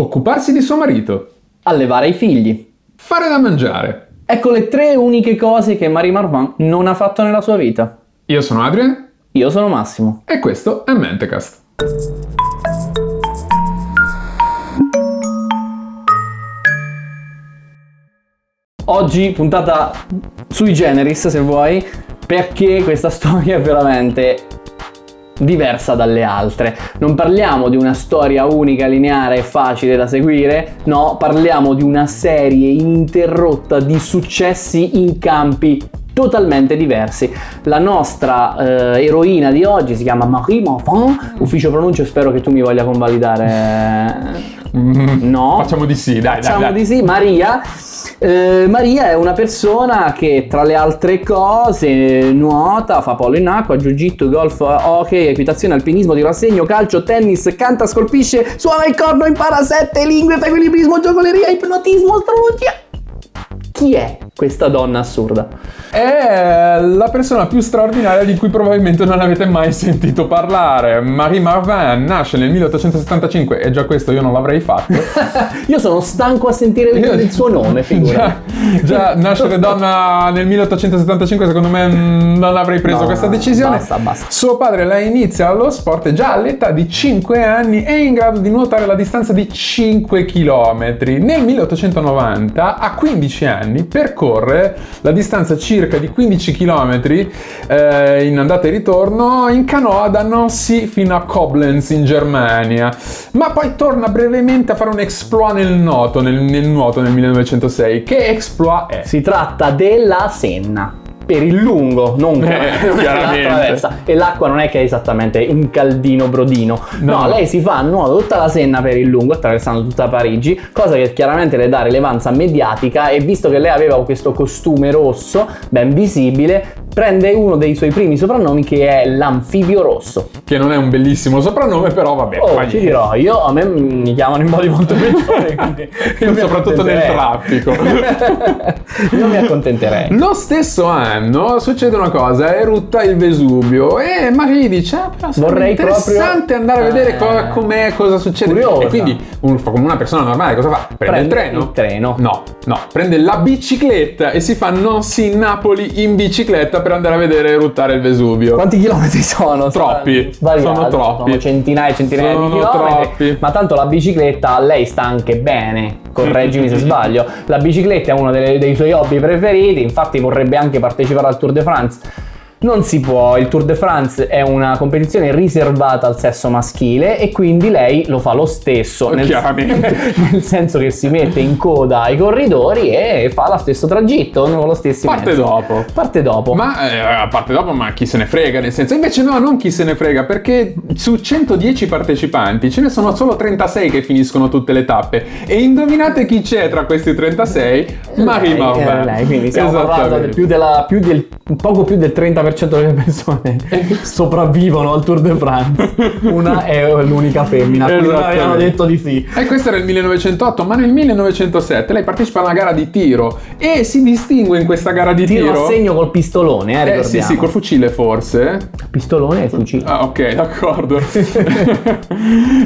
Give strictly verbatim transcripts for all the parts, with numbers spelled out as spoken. Occuparsi di suo marito. Allevare i figli. Fare da mangiare. Ecco le tre uniche cose che Marie Marvingt non ha fatto nella sua vita. Io sono Adrien. Io sono Massimo. E questo è Mentecast. Oggi puntata sui generis, se vuoi, perché questa storia è veramente diversa dalle altre. Non parliamo di una storia unica, lineare e facile da seguire, no, parliamo di una serie ininterrotta di successi in campi totalmente diversi. La nostra eh, eroina di oggi si chiama Marie Marvingt, ufficio pronuncio, spero che tu mi voglia convalidare. Mm, no, facciamo di sì, dai, facciamo dai, dai. di sì. Maria eh, Maria è una persona che tra le altre cose nuota, fa polo in acqua, jiu-jitsu, golf, hockey, equitazione, alpinismo, tiro a segno, calcio, tennis, canta, scolpisce, suona il corno, impara sette lingue, fa equilibrismo, giocoleria, ipnotismo, astrologia. Chi è questa donna assurda? È la persona più straordinaria di cui probabilmente non avete mai sentito parlare. Marie Marvingt nasce nel milleottocentosettantacinque, e già questo io non l'avrei fatto. Io sono stanco a sentire io... il suo nome, figura. Già, già nascere donna nel milleottocentosettantacinque, secondo me non avrei preso no, questa decisione. Basta, basta. Suo padre la inizia allo sport già all'età di cinque anni e è in grado di nuotare la distanza di cinque chilometri. Nel milleottocentonovanta, a quindici anni, percorre la distanza circa di quindici chilometri eh, in andata e ritorno in canoa da Nossi fino a Koblenz in Germania, ma poi torna brevemente a fare un exploit nel nuoto nel, nel nuoto nel millenovecentosei. Che exploit è? Si tratta della Senna per il lungo, non eh, non è traversa, e l'acqua non è che è esattamente un caldino brodino, no, no lei si fa a nuoto tutta la Senna per il lungo, attraversando tutta Parigi, cosa che chiaramente le dà rilevanza mediatica, e visto che lei aveva questo costume rosso ben visibile, prende uno dei suoi primi soprannomi, che è l'Anfibio Rosso, che non è un bellissimo soprannome, però vabbè. Oh, ci dirò, io a me mi chiamano in modi molto peggiori, soprattutto nel traffico. Non mi accontenterei. Lo stesso anno No, succede una cosa, erutta il Vesuvio, e Marie dice ah, però vorrei interessante proprio... andare a vedere eh... co- com'è, cosa succede. Curiosa. E quindi un, come una persona normale cosa fa? Prende, prende il treno? Il treno. No, no, prende la bicicletta e si fa Nossi Napoli in bicicletta per andare a vedere eruttare il Vesuvio. Quanti chilometri sono? Troppi, sono, sono troppi. Sono centinaia e centinaia sono di chilometri, troppi. Ma tanto la bicicletta a lei sta anche bene, correggimi se sbaglio. La bicicletta è uno dei, dei suoi hobby preferiti, infatti vorrebbe anche partecipare al Tour de France. Non si può, il Tour de France è una competizione riservata al sesso maschile, e quindi lei lo fa lo stesso, nel, nel senso che si mette in coda ai corridori e fa lo stesso tragitto con lo stesso parte mezzo. dopo parte dopo ma eh, a parte dopo ma chi se ne frega, nel senso, invece no, non chi se ne frega, perché su centodieci partecipanti ce ne sono solo trentasei che finiscono tutte le tappe, e indovinate chi c'è tra questi trentasei? Marie Marvingt. Quindi stiamo parlando più della più del poco più del trenta per cento delle persone sopravvivono al Tour de France. Una è l'unica femmina, quindi avevano detto di sì. E questo era il millenovecentotto, ma nel millenovecentosette lei partecipa a una gara di tiro e si distingue in questa gara di tiro. Tiro a segno col pistolone, eh, ricordiamo. Eh sì, sì, col fucile forse. Pistolone e fucile. Ah, ok, d'accordo.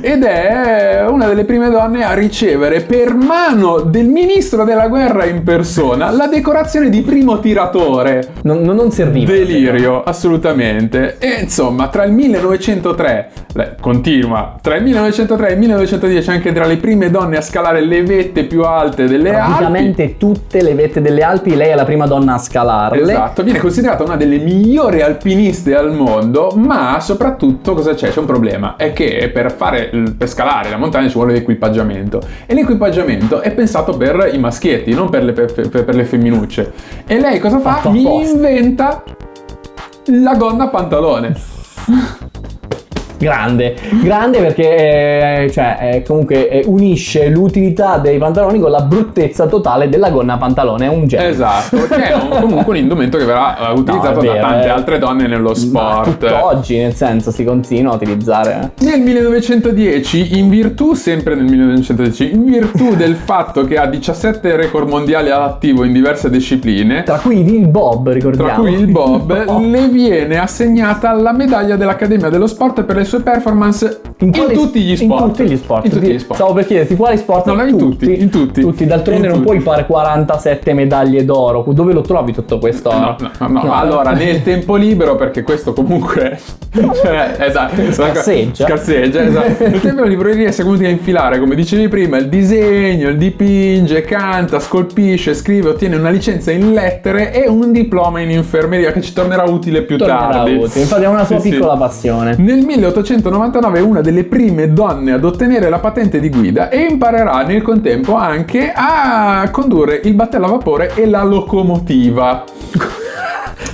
Ed è una delle prime donne a ricevere per mano del ministro della guerra in persona la decorazione di primo tiratore. Non, non serviva. Delirio. Assolutamente. E insomma, tra il millenovecentotre beh, continua tra il millenovecentotre e il millenovecentodieci anche tra le prime donne a scalare le vette più alte delle praticamente Alpi, praticamente tutte le vette delle Alpi lei è la prima donna a scalarle. Esatto, viene considerata una delle migliori alpiniste al mondo, ma soprattutto cosa c'è? C'è un problema, è che per fare per scalare la montagna ci vuole l'equipaggiamento, e l'equipaggiamento è pensato per i maschietti, non per le, per, per le femminucce, e lei cosa fa? Fatto mi apposta. inventa la gonna pantalone. Grande, grande, perché eh, cioè, eh, comunque eh, unisce l'utilità dei pantaloni con la bruttezza totale della gonna pantalone, è un genio. Esatto, che è un, comunque un indumento che verrà utilizzato no, vero, da tante eh. altre donne nello sport. Ma tutt'oggi, nel senso, si continua a utilizzare. Nel millenovecentodieci, in virtù, sempre nel millenovecentodieci, in virtù del fatto che ha diciassette record mondiali all'attivo in diverse discipline, tra cui il bob, ricordiamo. Tra cui il bob, il bob, le viene assegnata la medaglia dell'Accademia dello Sport per le sue performance in, quali, in tutti gli sport. In tutti gli sport. In tutti gli sport. Stavo per chiederti quali sport. No, non in tutti, tutti. In tutti. Tutti. D'altronde non tutti. Puoi fare quarantasette medaglie d'oro. Dove lo trovi tutto questo? No, no, no, no. no. Allora, nel tempo libero, perché questo comunque... cioè, esatto. Scarseggia. Scarseggia, esatto. Nel tempo libero lì è secondo te a infilare, come dicevi prima, il disegno, il dipinge, canta, scolpisce, scrive, ottiene una licenza in lettere e un diploma in infermeria che ci tornerà utile più tornerà tardi. Utile. Infatti è una sua sì, piccola sì. passione. Nel milleottocentonovantanove è una delle prime donne ad ottenere la patente di guida e imparerà nel contempo anche a condurre il battello a vapore e la locomotiva.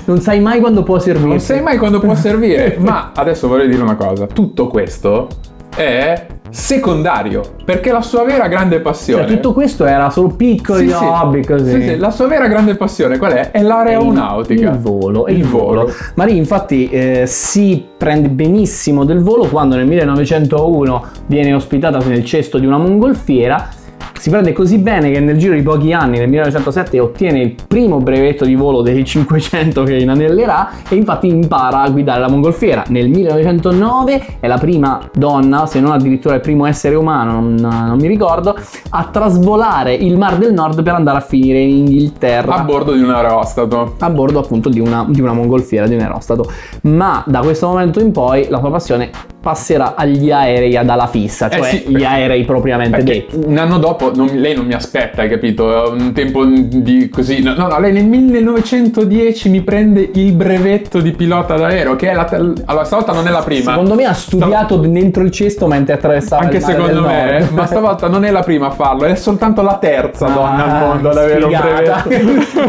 Non sai mai quando può servire. Non sai mai quando può servire. Ma adesso vorrei dire una cosa. Tutto questo è secondario, perché la sua vera grande passione... Cioè tutto questo era solo piccoli sì, hobby sì. così. Sì, sì, la sua vera grande passione qual è? È l'aeronautica. Il volo. Il, il volo. volo. Marie infatti eh, si prende benissimo del volo quando nel millenovecentouno viene ospitata nel cesto di una mongolfiera. Si prende così bene che nel giro di pochi anni, nel millenovecentosette, ottiene il primo brevetto di volo dei cinquecento che inanellerà e infatti impara a guidare la mongolfiera. Nel millenovecentonove è la prima donna, se non addirittura il primo essere umano, non, non mi ricordo, a trasvolare il Mar del Nord per andare a finire in Inghilterra. A bordo di un aerostato. A bordo appunto di una, di una mongolfiera, di un aerostato. Ma da questo momento in poi la sua passione passerà agli aerei ad ala fissa, cioè eh sì, gli aerei propriamente detti. Un anno dopo Non, lei non mi aspetta, hai capito? Un tempo di così. No, no, lei nel millenovecentodieci mi prende il brevetto di pilota d'aereo, che è la... Allora, stavolta non è la prima. Secondo me ha studiato Stav... dentro il cesto mentre attraversava anche il mare secondo del me, nord. Ma stavolta non è la prima a farlo, è soltanto la terza ah, donna al mondo ad avere un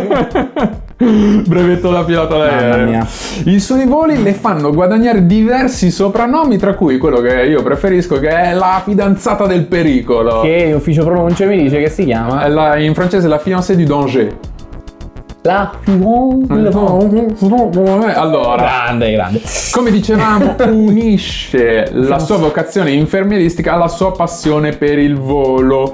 brevetto. Brevetto da pilota d'aereo. I suoi voli le fanno guadagnare diversi soprannomi, tra cui quello che io preferisco, che è la fidanzata del pericolo, che in ufficio pronuncia mi dice che si chiama la, in francese, la fiancée du danger. La allora grande grande come dicevamo unisce la sua vocazione infermieristica alla sua passione per il volo.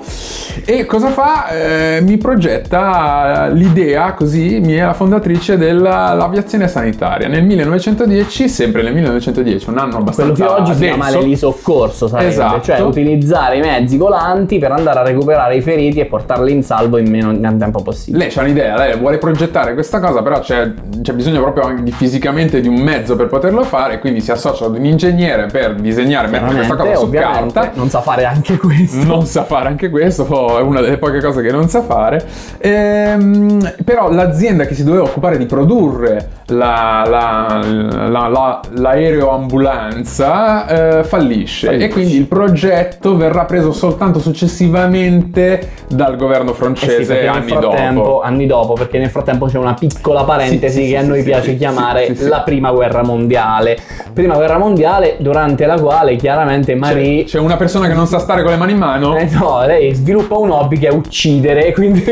E cosa fa? Eh, mi progetta l'idea, così mi è la fondatrice dell'aviazione sanitaria. Nel millenovecentodieci, sempre nel millenovecentodieci, un anno abbastanza quello che oggi denso. Si chiama l'elisoccorso, sarebbe, esatto. Cioè utilizzare i mezzi volanti per andare a recuperare i feriti e portarli in salvo in meno in tempo possibile. Lei c'ha un'idea, lei vuole progettare questa cosa, però c'è, c'è bisogno proprio anche di, fisicamente di un mezzo per poterlo fare, quindi si associa ad un ingegnere per disegnare, mettere questa cosa su carta. Non sa fare anche questo. Non sa fare anche questo, è una delle poche cose che non sa fare. Ehm, però l'azienda che si doveva occupare di produrre la, la, la, la, l'aeroambulanza eh, fallisce, fallisce e quindi il progetto verrà preso soltanto successivamente dal governo francese eh sì, anni dopo. Anni dopo, perché nel frattempo c'è una piccola parentesi sì, sì, che a noi sì, piace sì, chiamare sì, sì, la prima guerra mondiale. Prima guerra mondiale durante la quale chiaramente Marie... C'è, c'è una persona che non sa stare con le mani in mano? Eh no, lei sviluppa un hobby che è uccidere, quindi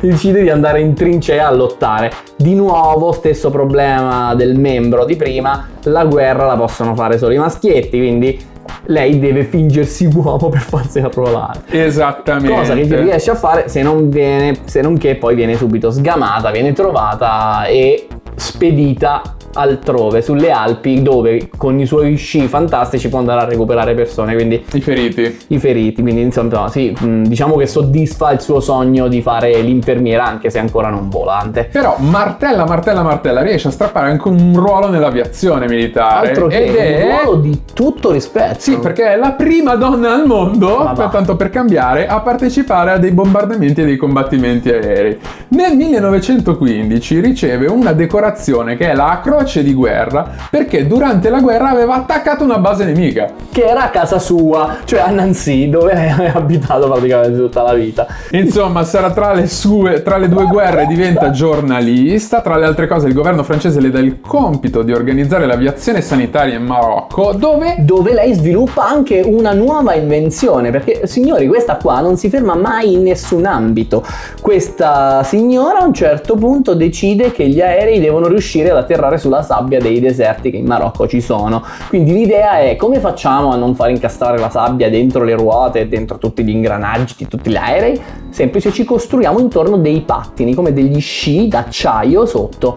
decide di andare in trincea a lottare. Di nuovo stesso problema del membro di prima, la guerra la possono fare solo i maschietti, quindi lei deve fingersi uomo per farsi arruolare. Esattamente. Cosa che riesce a fare se non viene, se non che poi viene subito sgamata, viene trovata e spedita altrove, sulle Alpi, dove con i suoi sci fantastici può andare a recuperare persone, quindi i feriti. I feriti, quindi insomma, sì, diciamo che soddisfa il suo sogno di fare l'infermiera, anche se ancora non volante. Però martella, martella, martella, riesce a strappare anche un ruolo nell'aviazione militare. Altro che ed è un ruolo di tutto rispetto. Sì, perché è la prima donna al mondo, per tanto per cambiare, a partecipare a dei bombardamenti e dei combattimenti aerei. Nel millenovecentoquindici riceve una decorazione che è la Croce di guerra, perché durante la guerra aveva attaccato una base nemica che era a casa sua, cioè a Nancy, dove è abitato praticamente tutta la vita. Insomma, sarà tra le sue tra le due guerre diventa giornalista. Tra le altre cose il governo francese le dà il compito di organizzare l'aviazione sanitaria in Marocco, dove dove lei sviluppa anche una nuova invenzione, perché signori, questa qua non si ferma mai in nessun ambito. Questa signora a un certo punto decide che gli aerei devono riuscire ad atterrare sulla sabbia dei deserti che in Marocco ci sono. Quindi l'idea è: come facciamo a non far incastrare la sabbia dentro le ruote, dentro tutti gli ingranaggi di tutti gli aerei? Semplice, ci costruiamo intorno dei pattini, come degli sci d'acciaio sotto.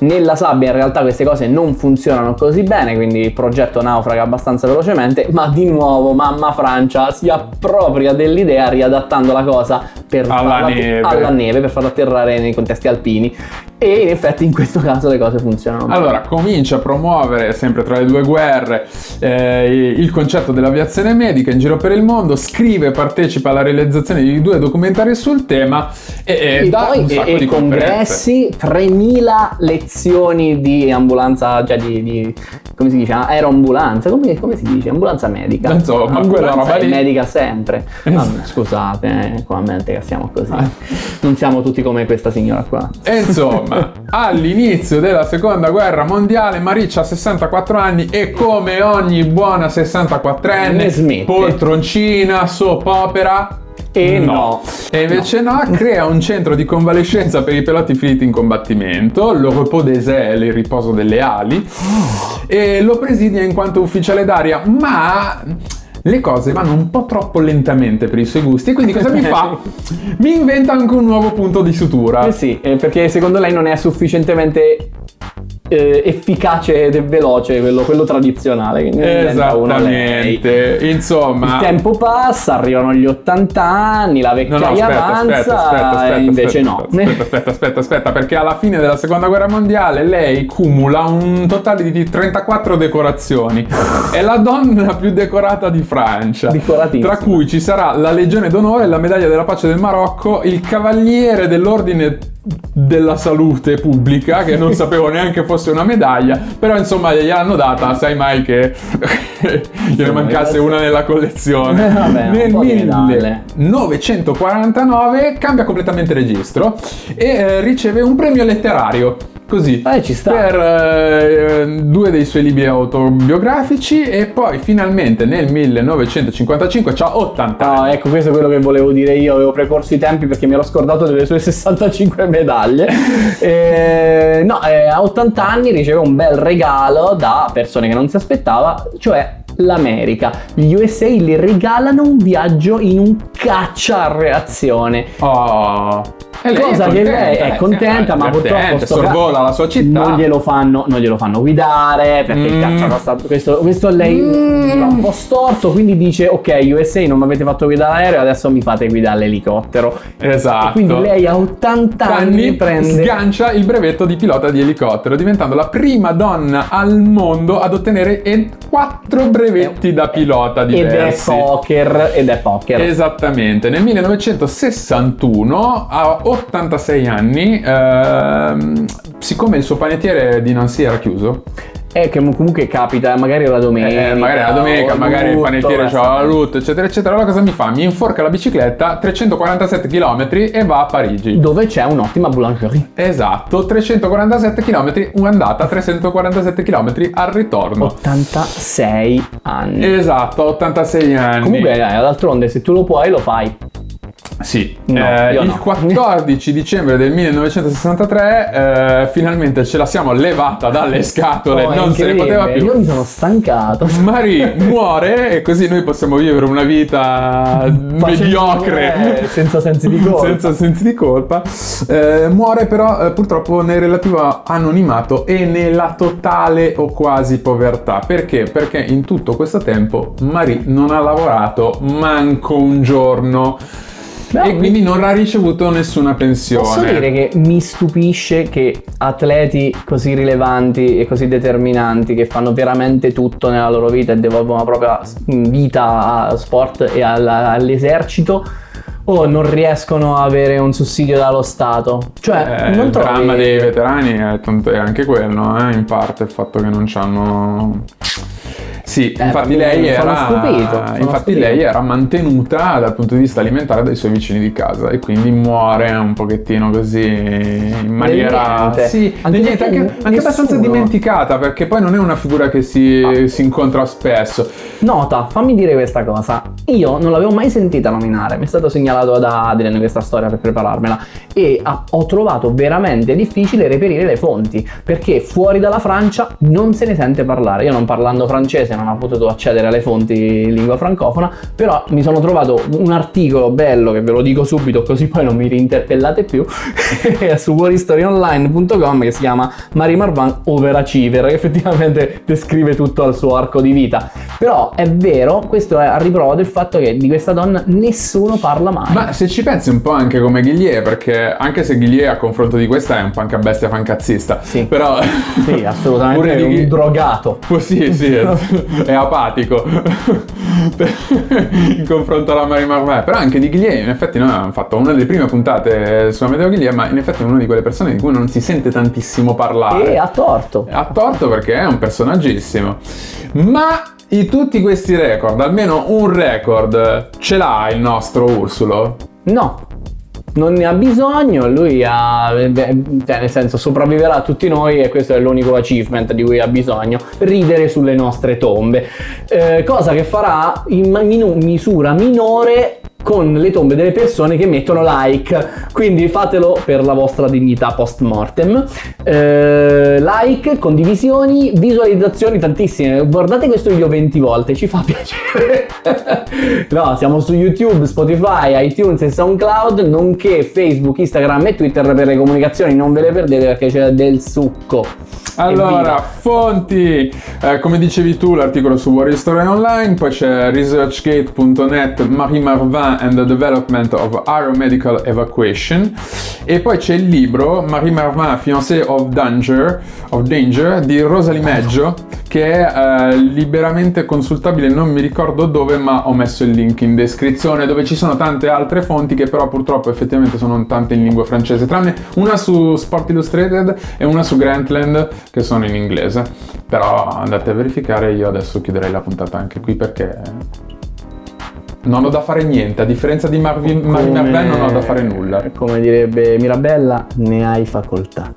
Nella sabbia in realtà queste cose non funzionano così bene, quindi il progetto naufraga abbastanza velocemente, ma di nuovo mamma Francia si appropria dell'idea riadattando la cosa per alla, farla, neve. alla neve, per farla atterrare nei contesti alpini, e in effetti in questo caso le cose funzionano bene. Allora comincia a promuovere, sempre tra le due guerre, eh, il concetto dell'aviazione medica in giro per il mondo, scrive, partecipa alla realizzazione di due documentari sul tema e, e, e dà poi, un sacco e, di e congressi, tremila lezioni di ambulanza, cioè di, di come si dice, aeroambulanza, come, come si dice, ambulanza medica, non so, ma quella roba lì... medica sempre, esatto. Ah, scusate, eh, qua a mente che siamo così, ah. non siamo tutti come questa signora qua, e insomma all'inizio della seconda guerra mondiale Marie ha sessantaquattro anni e come ogni buona sessantaquattrenne poltroncina, soap opera e no. no e invece no. no crea un centro di convalescenza per i piloti finiti in combattimento, l'Opodese è il riposo delle ali, oh. e lo presidia in quanto ufficiale d'aria, ma le cose vanno un po' troppo lentamente per i suoi gusti, quindi cosa mi fa? Mi inventa anche un nuovo punto di sutura. Eh sì, perché secondo lei non è sufficientemente eh, efficace ed è veloce quello, quello tradizionale. Quindi esattamente. Insomma, il tempo passa, arrivano gli ottanta anni, la vecchiaia no, no, aspetta, avanza, aspetta, aspetta, aspetta, e invece aspetta, no. Aspetta, aspetta, aspetta, aspetta, perché alla fine della seconda guerra mondiale lei cumula un totale di trentaquattro decorazioni. È la donna più decorata di Francia, tra cui ci sarà la Legione d'Onore, la Medaglia della Pace del Marocco, il Cavaliere dell'Ordine della Salute Pubblica, che non sapevo neanche fosse una medaglia, però insomma gliel'hanno data, sai mai che gliene mancasse una nella collezione. Eh, vabbè, nel millenovecentoquarantanove cambia completamente registro e eh, riceve un premio letterario. Così, eh, ci sta. per eh, due dei suoi libri autobiografici, e poi finalmente nel millenovecentocinquantacinque c'ha ottanta anni. Ah, ecco, questo è quello che volevo dire io, avevo precorso i tempi perché mi ero scordato delle sue sessantacinque medaglie. E, no, eh, a ottanta anni riceve un bel regalo da persone che non si aspettava, cioè l'America. Gli U S A gli regalano un viaggio in un caccia a reazione. Oh... Lei cosa contenta, che lei è contenta, eh, ma purtroppo sorvola la sua città, non glielo fanno, non glielo fanno guidare perché mm. il caccia costato, questo, questo a lei mm. è un po' storto, quindi dice ok U S A non mi avete fatto guidare l'aereo, adesso mi fate guidare l'elicottero. Esatto. E quindi lei a ottanta anni, anni prende... sgancia il brevetto di pilota di elicottero, diventando la prima donna al mondo ad ottenere quattro brevetti da pilota diversi. Ed è poker, ed è poker. Esattamente. Nel millenovecentosessantuno a ottantasei anni, ehm, siccome il suo panettiere di Nancy era chiuso, eh, che comunque capita, magari la domenica, eh, magari la domenica, magari lutto, il panettiere c'ha la lutto, eccetera, eccetera. Allora cosa mi fa? Mi inforca la bicicletta trecentoquarantasette chilometri e va a Parigi, dove c'è un'ottima boulangerie. Esatto, trecentoquarantasette chilometri andata, trecentoquarantasette chilometri al ritorno. ottantasei anni. Esatto, ottantasei anni. Comunque, dai, d'altronde, se tu lo puoi, lo fai. Sì, no, eh, il no. quattordici dicembre del millenovecentosessantatré eh, finalmente ce la siamo levata dalle scatole, oh, non se ne poteva più. Io mi sono stancato. Marie muore e così noi possiamo vivere una vita mediocre, eh, senza sensi di colpa. senza sensi di colpa. Eh, muore però eh, purtroppo nel relativo anonimato e nella totale o quasi povertà. Perché? Perché in tutto questo tempo Marie non ha lavorato manco un giorno. No, e quindi non ha ricevuto nessuna pensione. Posso dire che mi stupisce che atleti così rilevanti e così determinanti, che fanno veramente tutto nella loro vita e devolvono la propria vita a sport e all'esercito, o non riescono a avere un sussidio dallo Stato. Cioè, eh, non il trovi... dramma dei veterani è, è anche quello, eh, in parte il fatto che non c'hanno... Sì, eh, infatti, lei era, stupito, infatti lei era mantenuta dal punto di vista alimentare dai suoi vicini di casa e quindi muore un pochettino così in maniera... Niente. Sì, anche, niente, anche, anche abbastanza dimenticata, perché poi non è una figura che si, ah. si incontra spesso. Nota, fammi dire questa cosa, io non l'avevo mai sentita nominare, mi è stato segnalato da Adrian questa storia per prepararmela e ho trovato veramente difficile reperire le fonti, perché fuori dalla Francia non se ne sente parlare, io non parlando francese non ho potuto accedere alle fonti in lingua francofona, però mi sono trovato un articolo bello che ve lo dico subito così poi non mi rinterpellate più su war history online punto com che si chiama Marie Marvingt Overachiever, che effettivamente descrive tutto al suo arco di vita. Però è vero, questo è a riprova del fatto che di questa donna nessuno parla mai. Ma se ci pensi un po' anche come Ghiglier, perché anche se Ghiglier a confronto di questa è un panca bestia fancazzista, sì, però sì, assolutamente è un Ghi... drogato. Oh, sì, sì, è, è apatico in confronto alla Marie Marvingt. Però anche di Ghiglier, in effetti noi abbiamo fatto una delle prime puntate su Amedeo Ghiglier, ma in effetti è una di quelle persone di cui non si sente tantissimo parlare. E a torto. A torto, perché è un personaggissimo. Ma di tutti questi record, almeno un record ce l'ha il nostro Ursulo? No, non ne ha bisogno, lui ha, cioè nel senso, sopravviverà a tutti noi e questo è l'unico achievement di cui ha bisogno: ridere sulle nostre tombe, eh, cosa che farà in minu- misura minore con le tombe delle persone che mettono like, quindi fatelo per la vostra dignità post mortem. Eh, like, condivisioni, visualizzazioni tantissime, guardate questo video venti volte, ci fa piacere. No, siamo su YouTube, Spotify, iTunes e SoundCloud, nonché Facebook, Instagram e Twitter per le comunicazioni, non ve le perdete perché c'è del succo. Allora, fonti, eh, come dicevi tu, l'articolo su War History Online, poi c'è research gate punto net, Marie Marvingt and the Development of Aeromedical Evacuation, e poi c'è il libro Marie Marvingt, Fiancée of Danger, of Danger di Rosalie Meggio, che è eh, liberamente consultabile, non mi ricordo dove, ma ho messo il link in descrizione, dove ci sono tante altre fonti che però purtroppo effettivamente sono tante in lingua francese, tranne una su Sport Illustrated e una su Grantland che sono in inglese. Però andate a verificare. Io adesso chiuderei la puntata anche qui perché non ho da fare niente, a differenza di Marvin, Marvin Marvin non ho da fare nulla. Come direbbe Mirabella, ne hai facoltà.